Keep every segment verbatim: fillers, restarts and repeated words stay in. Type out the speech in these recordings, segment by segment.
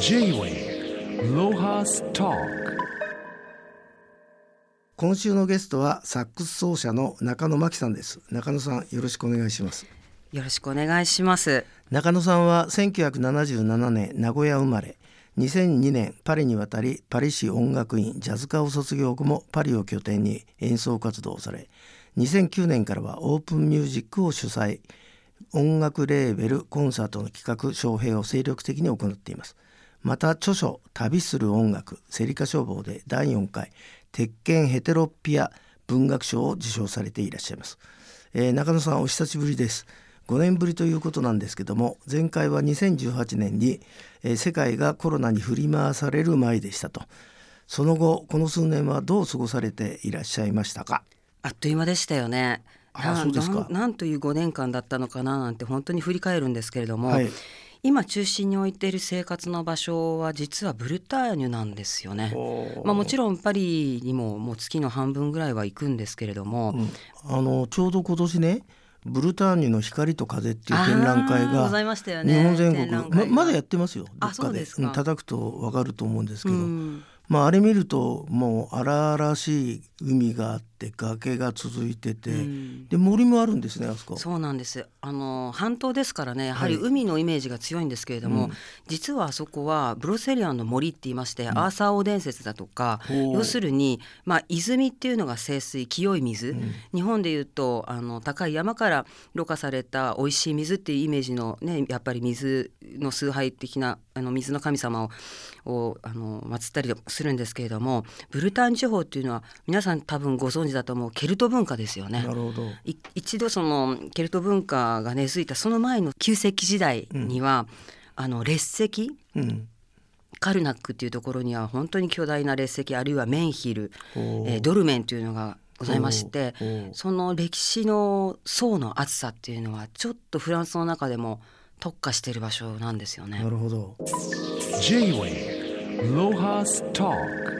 J-Way ロハストーク。今週のゲストはサックス奏者の中野真紀さんです。中野さん、よろしくお願いします。よろしくお願いします。中野さんはせんきゅうひゃくななじゅうななねん名古屋生まれ、にせんにねんパリに渡り、パリ市音楽院ジャズ科を卒業後もパリを拠点に演奏活動をされ、にせんきゅうねんからはオープンミュージックを主催、音楽レーベル、コンサートの企画、招聘を精力的に行っています。また著書旅する音楽セリカ消防でだいよんかい鉄拳ヘテロピア文学賞を受賞されていらっしゃいます、えー、中野さん、お久しぶりです。ごねんぶりということなんですけども、前回はにせんじゅうはちねんに、えー、世界がコロナに振り回される前でしたと。その後この数年はどう過ごされていらっしゃいましたか？あっという間でしたよね。ああ、そうですか。なんというごねんかんだったのかななんて本当に振り返るんですけれども、はい、今中心に置いている生活の場所は実はブルターニュなんですよね。まあ、もちろんパリにももう月の半分ぐらいは行くんですけれども、うん、あのちょうど今年ね、ブルターニュの光と風っていう展覧会が日本全国 ま, まだやってますよ。どっかで叩くと分かると思うんですけど、うん、まあ、あれ見るともう荒々しい海があって崖が続いてて、で森もあるんですね、あそこ。そうなんです。あの半島ですからね、やはり海のイメージが強いんですけれども、はい、うん、実はあそこはブロセリアンの森って言いまして、うん、アーサー王伝説だとか、要するに、まあ、泉っていうのが清水、清い水、うん、日本でいうとあの高い山からろ過された美味しい水っていうイメージのね、やっぱり水の崇拝的なあの水の神様ををあの祀ったりするんですけれども、ブルターニュ地方というのは皆さん多分ご存知だと思うケルト文化ですよね。なるほど。一度そのケルト文化が根付いたその前の旧石器時代には、うん、あの列石、うん、カルナックというところには本当に巨大な列石、あるいはメンヒル、えー、ドルメンというのがございまして、その歴史の層の厚さというのはちょっとフランスの中でも特化している場所なんですよね。なるほど。 J-Way ロハストーク。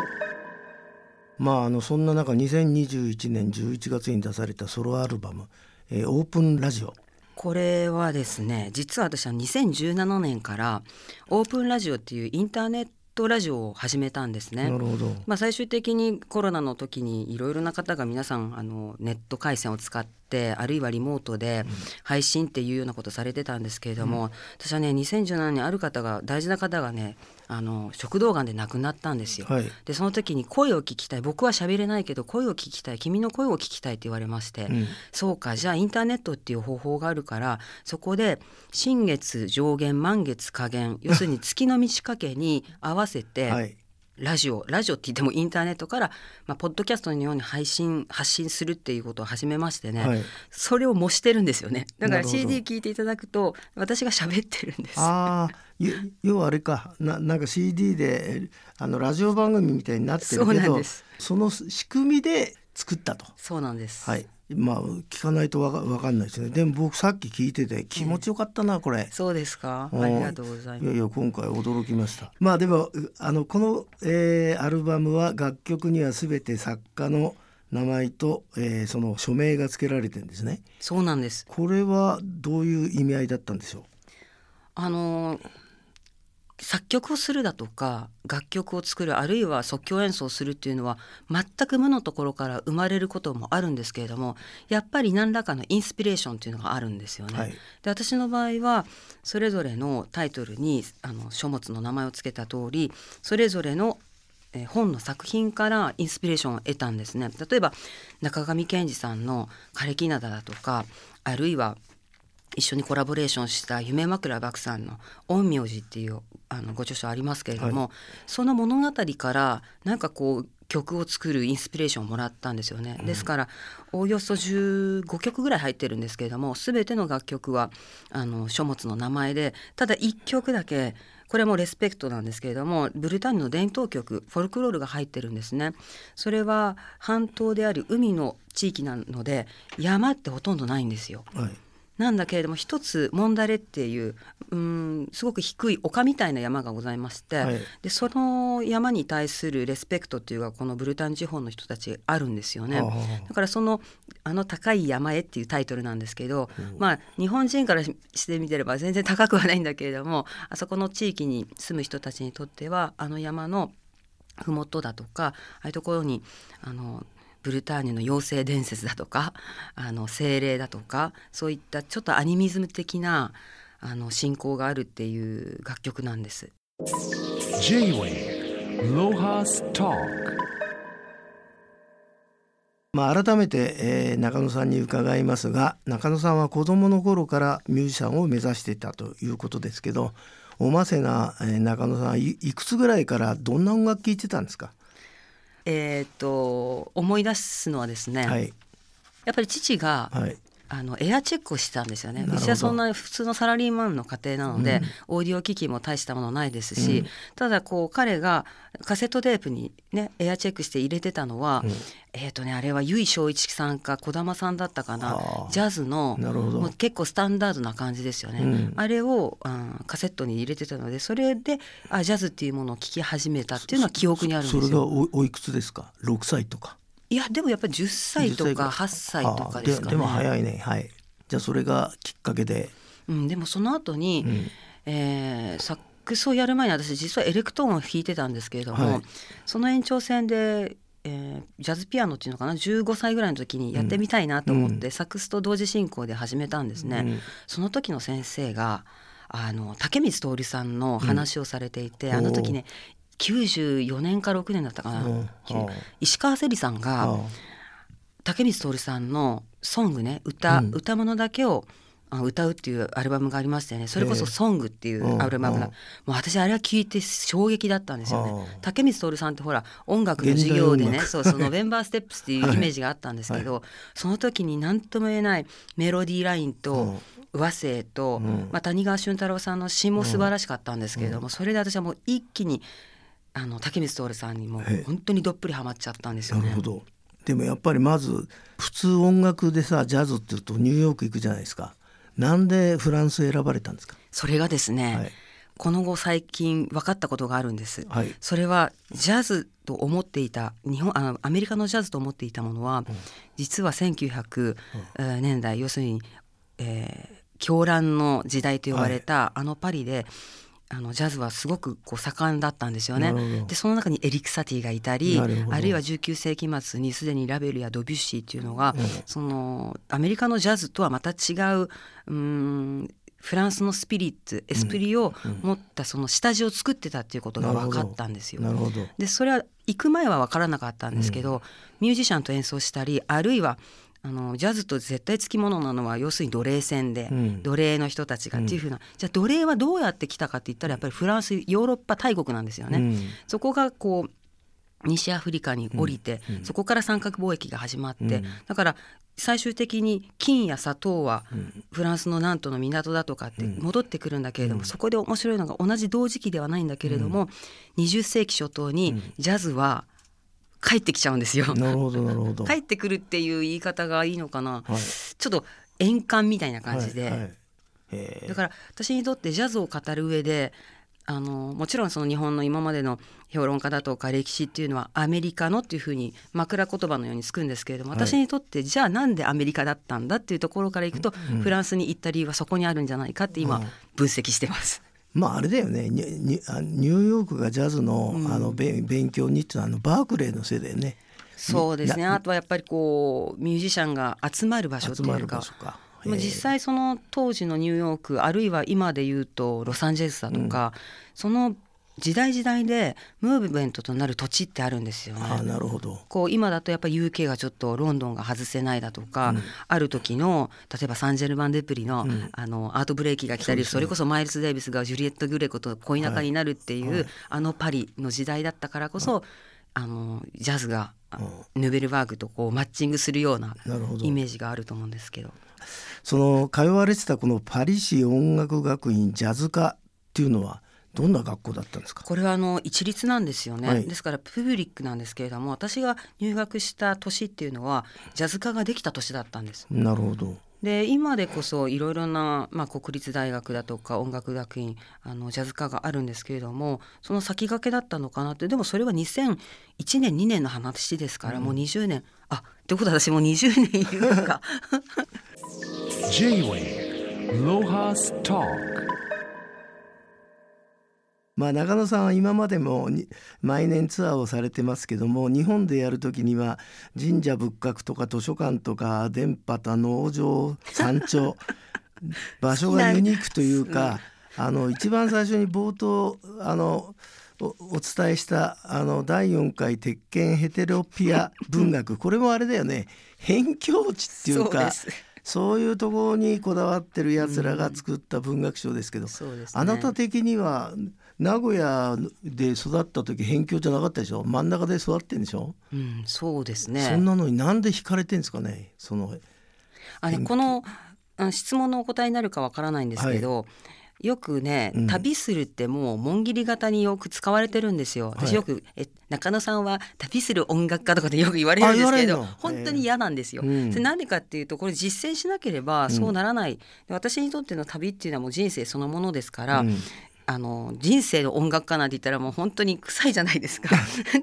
まあ、あのそんな中にせんにじゅういちねんじゅういちがつに出されたソロアルバム、えー、オープンラジオ。これはですね、実は私はにせんじゅうななねんからオープンラジオっていうインターネットラジオを始めたんですね。なるほど。まあ、最終的にコロナの時にいろいろな方が皆さんあのネット回線を使って、あるいはリモートで配信っていうようなことされてたんですけれども、うん、私はねにせんじゅうななねんある方が、大事な方がね、あの食道がんで亡くなったんですよ、はい、でその時に声を聞きたい、僕は喋れないけど声を聞きたい、君の声を聞きたいって言われまして、うん、そうか、じゃあインターネットっていう方法があるから、そこで新月上限満月下限、要するに月の満ち欠けに合わせて、はい、ラジオラジオって言ってもインターネットから、まあ、ポッドキャストのように配信発信するっていうことを始めましてね、はい、それを模してるんですよね。だから シーディー 聞いていただくと私が喋ってるんです。あ、要はあれか な, なんか シーディー であのラジオ番組みたいになってるけど、 そうなんです。その仕組みで作ったと。そうなんです、はい。まあ、聞かないとわ か, わかんないですね。でも僕さっき聞いてて気持ちよかったな、これ、うん、そうですか、ありがとうございます。いやいや、今回驚きました。まあでもあのこの、えー、アルバムは楽曲には全て作家の名前と、えー、その署名が付けられてるんですね。そうなんです。これはどういう意味合いだったんでしょう？あのー作曲をするだとか楽曲を作る、あるいは即興演奏するっていうのは全く無のところから生まれることもあるんですけれども、やっぱり何らかのインスピレーションっていうのがあるんですよね、はい、で私の場合はそれぞれのタイトルにあの書物の名前をつけた通り、それぞれの本の作品からインスピレーションを得たんですね。例えば中上健二さんの枯れ木灘だとか、あるいは一緒にコラボレーションした夢枕獏さんの陰陽師っていうあのご著書ありますけれども、はい、その物語からなんかこう曲を作るインスピレーションをもらったんですよね、うん、ですからおおよそじゅうごきょくぐらい入ってるんですけれども、全ての楽曲はあの書物の名前で、ただいっきょくだけ、これはもうレスペクトなんですけれども、ブルターニュの伝統曲フォルクロールが入ってるんですね。それは半島であり海の地域なので山ってほとんどないんですよ、はい、なんだけれども一つモンダレっていう、うーんすごく低い丘みたいな山がございまして、はい、でその山に対するレスペクトっていうのがこのブルターニュ地方の人たちあるんですよね。だからそのあの高い山へっていうタイトルなんですけど、まあ、日本人からしてみてれば全然高くはないんだけれども、あそこの地域に住む人たちにとってはあの山のふもとだとかああいうところにあのブルターニュの妖精伝説だとかあの精霊だとかそういったちょっとアニミズム的なあの信仰があるっていう楽曲なんです。 J-Way ロハストーク、まあ、改めて、えー、中野さんに伺いますが、中野さんは子どもの頃からミュージシャンを目指していたということですけど、おませな、えー、中野さん い, いくつぐらいからどんな音楽聴いてたんですか？えー、と思い出すのはですね、はい、やっぱり父が、はい、あのエアチェックをしてたんですよね。うちはそんな普通のサラリーマンの家庭なので、うん、オーディオ機器も大したものないですし、うん、ただこう彼がカセットテープに、ね、エアチェックして入れてたのは、うん、えーとね、あれは由井正一さんか児玉さんだったかな、ジャズのもう結構スタンダードな感じですよね、うん、あれを、うん、カセットに入れてたので、それであジャズっていうものを聴き始めたっていうのは記憶にあるんですよ。 そ, そ, それが お, おいくつですか？ろくさいとか？いやでもやっぱりじゅっさいとかはっさいとかですかね。 で, でも早いね、はい、じゃあそれがきっかけで、うん、でもその後に、うん、えー、サックスをやる前に私実はエレクトーンを弾いてたんですけれども、はい、その延長線で、えー、ジャズピアノっていうのかな、じゅうごさいぐらいの時にやってみたいなと思って、うん、サックスと同時進行で始めたんですね、うん、その時の先生があの竹光徹さんの話をされていて、うん、あの時ねきゅうじゅうよねんかろくねんだったかな、うん、石川せりさんが、うん、竹光徹さんのソングね、歌、うん、歌物だけを歌うっていうアルバムがありましたよね。それこそソングっていうアルバムが、えー、もう私あれは聞いて衝撃だったんですよね。竹光徹さんってほら音楽の授業でね、そうそのメンバーステップスっていうイメージがあったんですけど、はい、その時に何とも言えないメロディーラインと和声と、うん、まあ、谷川俊太郎さんの詩も素晴らしかったんですけれども、うんうん、それで私はもう一気にあの竹光徹さんにもう本当にどっぷりハマっちゃったんですよね。なるほど。でもやっぱりまず普通音楽でさ、ジャズっていうとニューヨーク行くじゃないですか。なんでフランス選ばれたんですか？それがですね、はい、この後最近分かったことがあるんです、はい、それはジャズと思っていた日本、あのアメリカのジャズと思っていたものは、うん、実はせんきゅうひゃくねんだい、うん、要するに、えー、狂乱の時代と呼ばれた、はい、あのパリであのジャズはすごくこう盛んだったんですよね。でその中にエリック・サティがいたり、あるいはじゅうきゅうせいきまつにすでにラベルやドビュッシーっていうのが、うん、そのアメリカのジャズとはまた違う、うーんフランスのスピリッツ、エスプリを持ったその下地を作ってたっていうことが分かったんですよ。なるほど。でそれは行く前は分からなかったんですけど、うん、ミュージシャンと演奏したり、あるいはあのジャズと絶対つきものなのは要するに奴隷戦で、うん、奴隷の人たちがっていう風な、うん、じゃあ奴隷はどうやって来たかって言ったらやっぱりフランス、ヨーロッパ大国なんですよね、うん、そこがこう西アフリカに降りて、うん、そこから三角貿易が始まって、うん、だから最終的に金や砂糖はフランスのナントの港だとかって戻ってくるんだけれども、うん、そこで面白いのが同じ同時期ではないんだけれども、うん、にじゅっせいきしょとうにジャズは帰ってきちゃうんですよ。なるほどなるほど。帰ってくるっていう言い方がいいのかな、はい、ちょっと円環みたいな感じで、はいはい、へー。だから私にとってジャズを語る上であのもちろんその日本の今までの評論家だとか歴史っていうのはアメリカのっていうふうに枕言葉のようにつくんですけれども、私にとってじゃあなんでアメリカだったんだっていうところからいくと、うん、フランスに行った理由はそこにあるんじゃないかって今分析してます、うんまあ、あれだよね、ニューヨークがジャズ の, あの勉強にっていうのはあのバークレーのせいだよね、うん、そうですね。あとはやっぱりこうミュージシャンが集まる場所というか、まあ、実際その当時のニューヨークあるいは今でいうとロサンゼルスだとか、うん、その時代時代でムーブメントとなる土地ってあるんですよね。あ、なるほど。こう今だとやっぱり ユーケー がちょっとロンドンが外せないだとか、うん、ある時の例えばサンジェルマンデプリ の,、うん、あのアートブレイキが来たり、 そ,、ね、それこそマイルス・デイビスがジュリエット・グレコと恋仲になるっていう、はい、あのパリの時代だったからこそ、はい、あのジャズが、うん、ヌベルバーグとこうマッチングするようなイメージがあると思うんですけど、その通われてたこのパリ市音楽学院ジャズ科っていうのはどんな学校だったんですか？これはあの一律なんですよね、はい、ですからプブリックなんですけれども、私が入学した年っていうのはジャズ科ができた年だったんです。なるほど。で今でこそいろいろな、まあ、国立大学だとか音楽学院あのジャズ科があるんですけれども、その先駆けだったのかなって。でもそれはにせんいちねんにねんの話ですから、うん、もうにじゅうねんあってことは私もうにじゅうねんいるのかJ-Way ロハストーク。まあ、中野さんは今までも毎年ツアーをされてますけども、日本でやるときには神社仏閣とか図書館とか電波多農場山頂場所がユニークというか、あの一番最初に冒頭あの お, お伝えしたあのだいよんかい鉄拳ヘテロピア文学、これもあれだよね、辺境地っていうかそういうところにこだわってるやつらが作った文学賞ですけど、うんそうですね、あなた的には名古屋で育った時辺境じゃなかったでしょ、真ん中で育ってんでしょ、うん、そうですね。そんなのになんで惹かれてんですかね。そのあれこの質問のお答えになるかわからないんですけど、はい、よくね、うん、旅するってもう紋切り型によく使われてるんですよ。私よく、はい、え中野さんは旅する音楽家とかでよく言われるんですけど、本当に嫌なんですよ。うん、それ何でかっていうと、これ実践しなければそうならない。うん、私にとっての旅っていうのはもう人生そのものですから、うんあの人生の音楽家なんて言ったらもう本当に臭いじゃないですか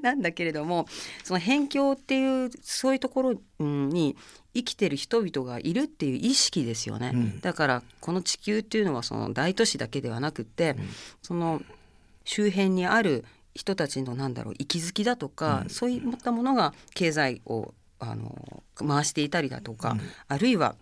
なんだけれども、その辺境っていうそういうところに生きてる人々がいるっていう意識ですよね。うん、だからこの地球っていうのはその大都市だけではなくて、うん、その周辺にある人たちのなんだろう息づきだとか、うん、そういったものが経済をあの回していたりだとか、うん、あるいは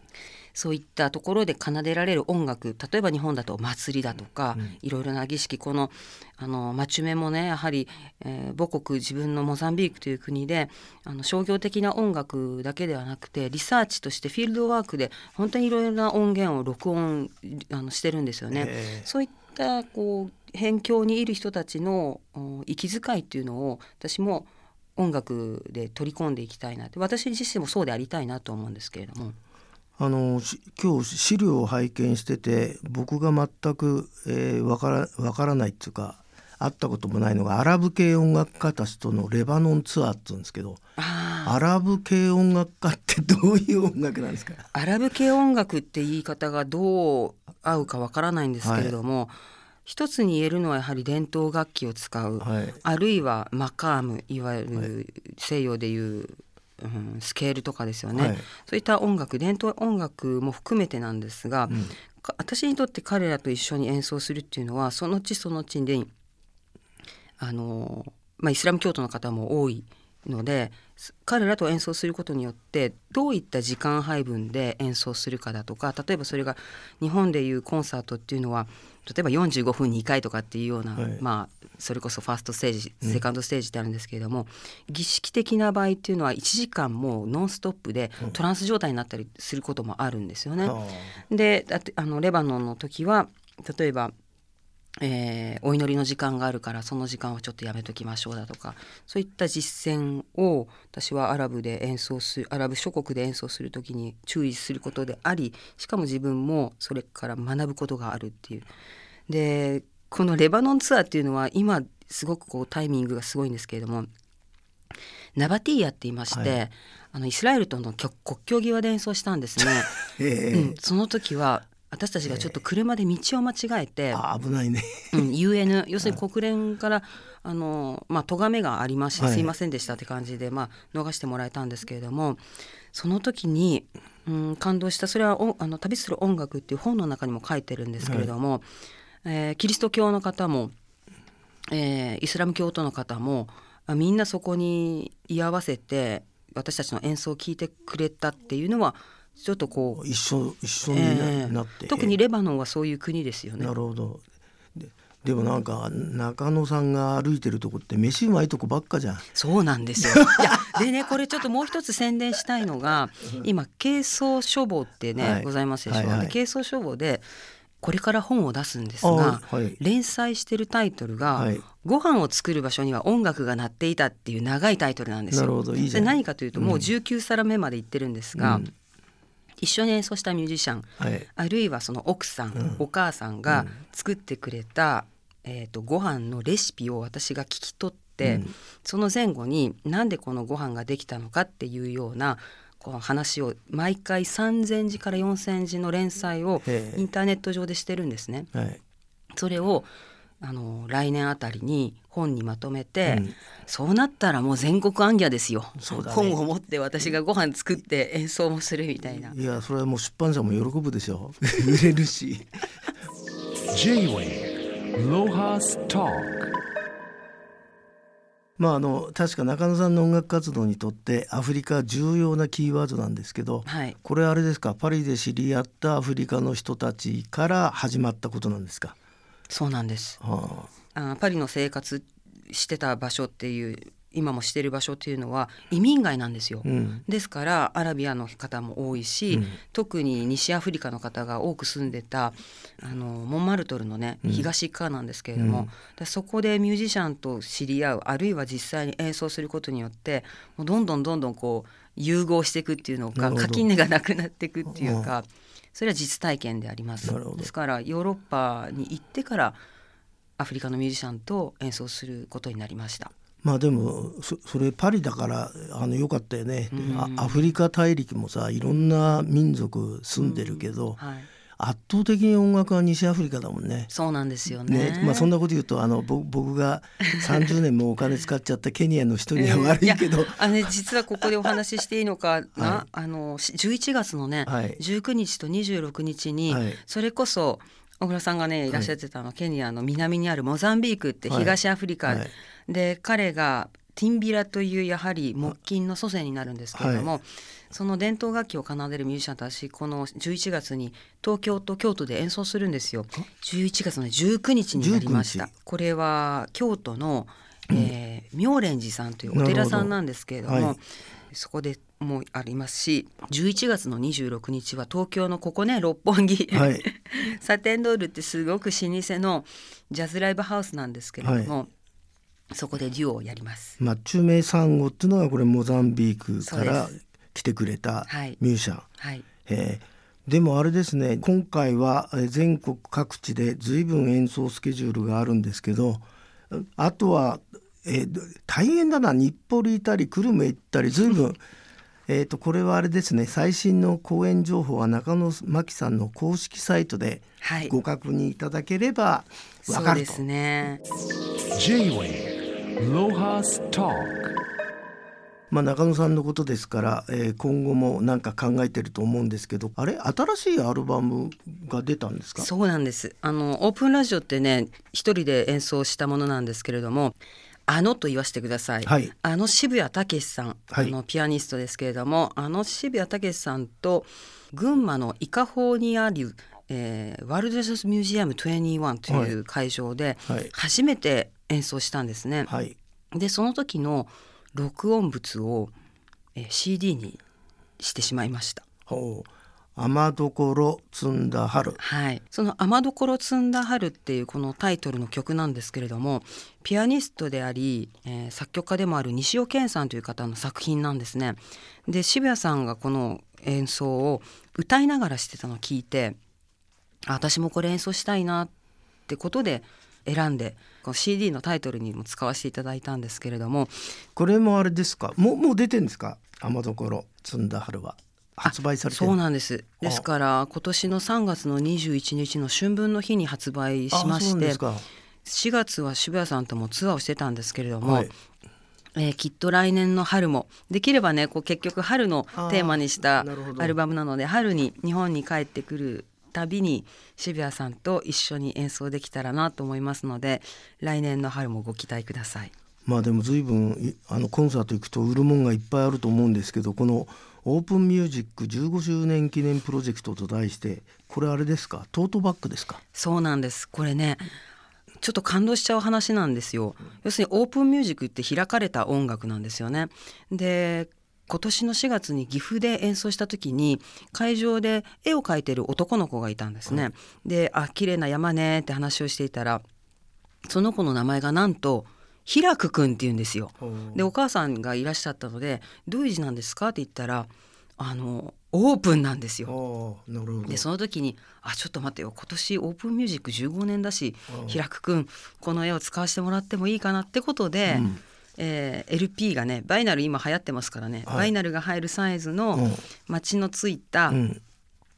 そういったところで奏でられる音楽、例えば日本だと祭りだとか、うん、いろいろな儀式、このあのマチュメもねやはり、えー、母国自分のモザンビークという国であの商業的な音楽だけではなくてリサーチとしてフィールドワークで本当にいろいろな音源を録音あのしてるんですよね。えー、そういったこう辺境にいる人たちの息遣いっていうのを私も音楽で取り込んでいきたいなって、私自身もそうでありたいなと思うんですけれども、あの今日資料を拝見してて僕が全く、えー、わから、わからないっていうか会ったこともないのがアラブ系音楽家たちとのレバノンツアーって言うんですけど、アラブ系音楽家ってどういう音楽なんですか。アラブ系音楽って言い方がどう合うかわからないんですけれども、はい、一つに言えるのはやはり伝統楽器を使う、はい、あるいはマカーム、いわゆる西洋でいううん、スケールとかですよね。はい、そういった音楽、伝統音楽も含めてなんですが、うん、私にとって彼らと一緒に演奏するっていうのはその地その地であの、まあ、イスラム教徒の方も多いので、彼らと演奏することによってどういった時間配分で演奏するかだとか、例えばそれが日本でいうコンサートっていうのは例えばよんじゅうごふんにかいとかっていうような、はい、まあそれこそファーストステージ、セカンドステージってあるんですけれども、うん、儀式的な場合っていうのはいちじかんもうノンストップでトランス状態になったりすることもあるんですよね。うん、であのレバノンの時は例えばえー、お祈りの時間があるからその時間はちょっとやめときましょうだとか、そういった実践を私はアラブで演奏するアラブ諸国で演奏するときに注意することであり、しかも自分もそれから学ぶことがあるっていう。でこのレバノンツアーっていうのは今すごくこうタイミングがすごいんですけれども、ナバティーヤって言いまして、はい、あのイスラエルとの国境際で演奏したんですね、えーうん、その時は私たちがちょっと車で道を間違えて、えー、あ危ないね、うん、ユーエヌ 要するに国連からあの、まあ、咎めがありまして、はい、すいませんでしたって感じで、まあ、逃してもらえたんですけれども、その時に、うん、感動した。それはおあの旅する音楽っていう本の中にも書いてるんですけれども、はいえー、キリスト教の方も、えー、イスラム教徒の方もみんなそこに居合わせて私たちの演奏を聴いてくれたっていうのはちょっとこう一緒一緒になって、えー、特にレバノンはそういう国ですよね。なるほど。 で, でもなんか中野さんが歩いてるとこって飯うまいとこばっかじゃん。そうなんですよいやでね、これちょっともう一つ宣伝したいのが今軽装書房ってね、はい、ございますでしょ、はいはい、で軽装書房でこれから本を出すんですが、はい、連載してるタイトルが、はい、ご飯を作る場所には音楽が鳴っていたっていう長いタイトルなんですよ。なるほど、いいじゃん。で何かというともうじゅうきゅうさらめまでいってるんですが、うん一緒に演奏したミュージシャン、はい、あるいはその奥さん、うん、お母さんが作ってくれた、うんえー、とご飯のレシピを私が聞き取って、うん、その前後になんでこのご飯ができたのかっていうようなこう話を毎回さんぜんじからよんせんじの連載をインターネット上でしてるんですね、はい、それをあの来年あたりに本にまとめて、うん、そうなったらもう全国行脚ですよ。そうだ、ね、本を持って私がご飯作って演奏もするみたいな。いやそれはもう出版社も喜ぶでしょ売れるしJ-Way ロハストーク。まあ、あの確か中野さんの音楽活動にとってアフリカ重要なキーワードなんですけど、はい、これあれですか、パリで知り合ったアフリカの人たちから始まったことなんですか。そうなんです、はあ、あパリの生活してた場所っていう今もしてる場所っていうのは移民街なんですよ、うん、ですからアラビアの方も多いし、うん、特に西アフリカの方が多く住んでたあのモンマルトルのね、うん、東側なんですけれども、うん、でそこでミュージシャンと知り合う、あるいは実際に演奏することによってもうどんどんどんどんこう融合していくっていうのが垣根がなくなっていくっていうか、それは実体験であります。ですからヨーロッパに行ってからアフリカのミュージシャンと演奏することになりました。まあでも そ, それパリだからあのよかったよね、うん、アフリカ大陸もさいろんな民族住んでるけど、うんはい、圧倒的に音楽は西アフリカだもんね。そうなんですよ ね, ね、まあ、そんなこと言うとあの僕がさんじゅうねんもお金使っちゃったケニアの人には悪いけど、えー、いやあの、ね、実はここでお話ししていいのかな、はい、あのじゅういちがつのね、はい、じゅうくにちとにじゅうろくにちに、はい、それこそ小倉さんがねいらっしゃってたの、はい、ケニアの南にあるモザンビークって東アフリカ、はいはい、で彼がティンビラというやはり木琴の祖先になるんですけれども、はい、その伝統楽器を奏でるミュージシャンたちこのじゅういちがつに東京と京都で演奏するんですよ。じゅういちがつのじゅうくにちになりました。これは京都の、えー、妙蓮寺さんというお寺さんなんですけれども、はい、そこでもありますし、じゅういちがつのにじゅうろくにちは東京のここね六本木、はい、サテンドールってすごく老舗のジャズライブハウスなんですけれども、はい、そこでデュオをやります。マッチュメイサンゴっていうのはこれモザンビークから来てくれたミュージシャン、はいはいえー、でもあれですね、今回は全国各地で随分演奏スケジュールがあるんですけど、あとは、えー、大変だな、日暮里行ったり久留米行ったり随分えとこれはあれですね、最新の公演情報は中野真希さんの公式サイトでご確認いただければ分かると、はい、そうですね。 J-Wayロハストーク、まあ、中野さんのことですから、えー、今後も何か考えてると思うんですけど、あれ新しいアルバムが出たんですか。そうなんです、あのオープンラジオってね一人で演奏したものなんですけれども、あのと言わせてください、はい、あの渋谷武さん、あのピアニストですけれども、はい、あの渋谷武さんと群馬の伊香保にある、えー、ワールドジャズミュージアムにじゅういちという会場で初めて、はいはい演奏したんですね、はい、でその時の録音物をえ シーディー にしてしまいました。ほう、雨どころ摘んだ春、はい、その雨どころ摘んだ春っていうこのタイトルの曲なんですけれども、ピアニストであり、えー、作曲家でもある西尾健さんという方の作品なんですね。で渋谷さんがこの演奏を歌いながらしてたのを聞いて、私もこれ演奏したいなってことで選んでこの シーディー のタイトルにも使わせていただいたんですけれども、これもあれですか、もう、もう出てるんですか。雨どころ摘んだ春は発売されてる。そうなんです。ですから今年のさんがつのにじゅういちにちの春分の日に発売しまして、しがつは渋谷さんともツアーをしてたんですけれども、はいえー、きっと来年の春もできればね、こう結局春のテーマにしたアルバムなので、春に日本に帰ってくる旅に渋谷さんと一緒に演奏できたらなと思いますので、来年の春もご期待ください。まあでも随分あのコンサート行くと売るもんがいっぱいあると思うんですけど、このオープンミュージックじゅうごしゅうねん記念プロジェクトと題して、これあれですか、トートバッグですか。そうなんです、これねちょっと感動しちゃう話なんですよ。要するにオープンミュージックって開かれた音楽なんですよね。で今年のしがつに岐阜で演奏した時に、会場で絵を描いてる男の子がいたんですね、うん、で、あ、綺麗な山ねって話をしていたら、その子の名前がなんと平久くんっていうんですよ。でお母さんがいらっしゃったので、どういう字なんですかって言ったら、あのオープンなんですよ。なるほど。でその時に、あ、ちょっと待ってよ、今年オープンミュージックじゅうごねんだし、平久くんこの絵を使わせてもらってもいいかなってことで、うんえー、エルピー がね、バイナル今流行ってますからね、はい、バイナルが入るサイズのマチのついた、うん、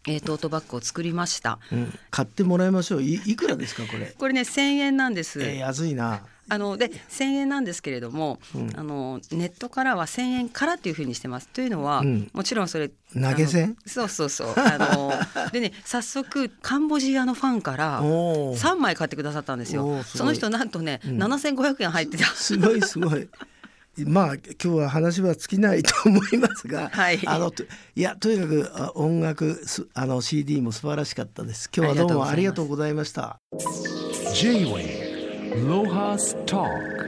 えー、トートバッグを作りました、うん、買ってもらいましょう。 い, いくらですかこれこれねせんえんなんです、えー、安いな。あのでせんえんなんですけれども、うん、あのネットからはせんえんからというふうにしてます。というのは、うん、もちろんそれ投げ銭、そうそうそうあのでね、早速カンボジアのファンからさんまい買ってくださったんですよ。その人なんとね、うん、ななせんごひゃくえん入ってた。すごいすごいまあ今日は話は尽きないと思いますが、はい、あのいやとにかく音楽あの シーディー も素晴らしかったです。今日はどうもありがとうございました。J-Way Lohas Talk。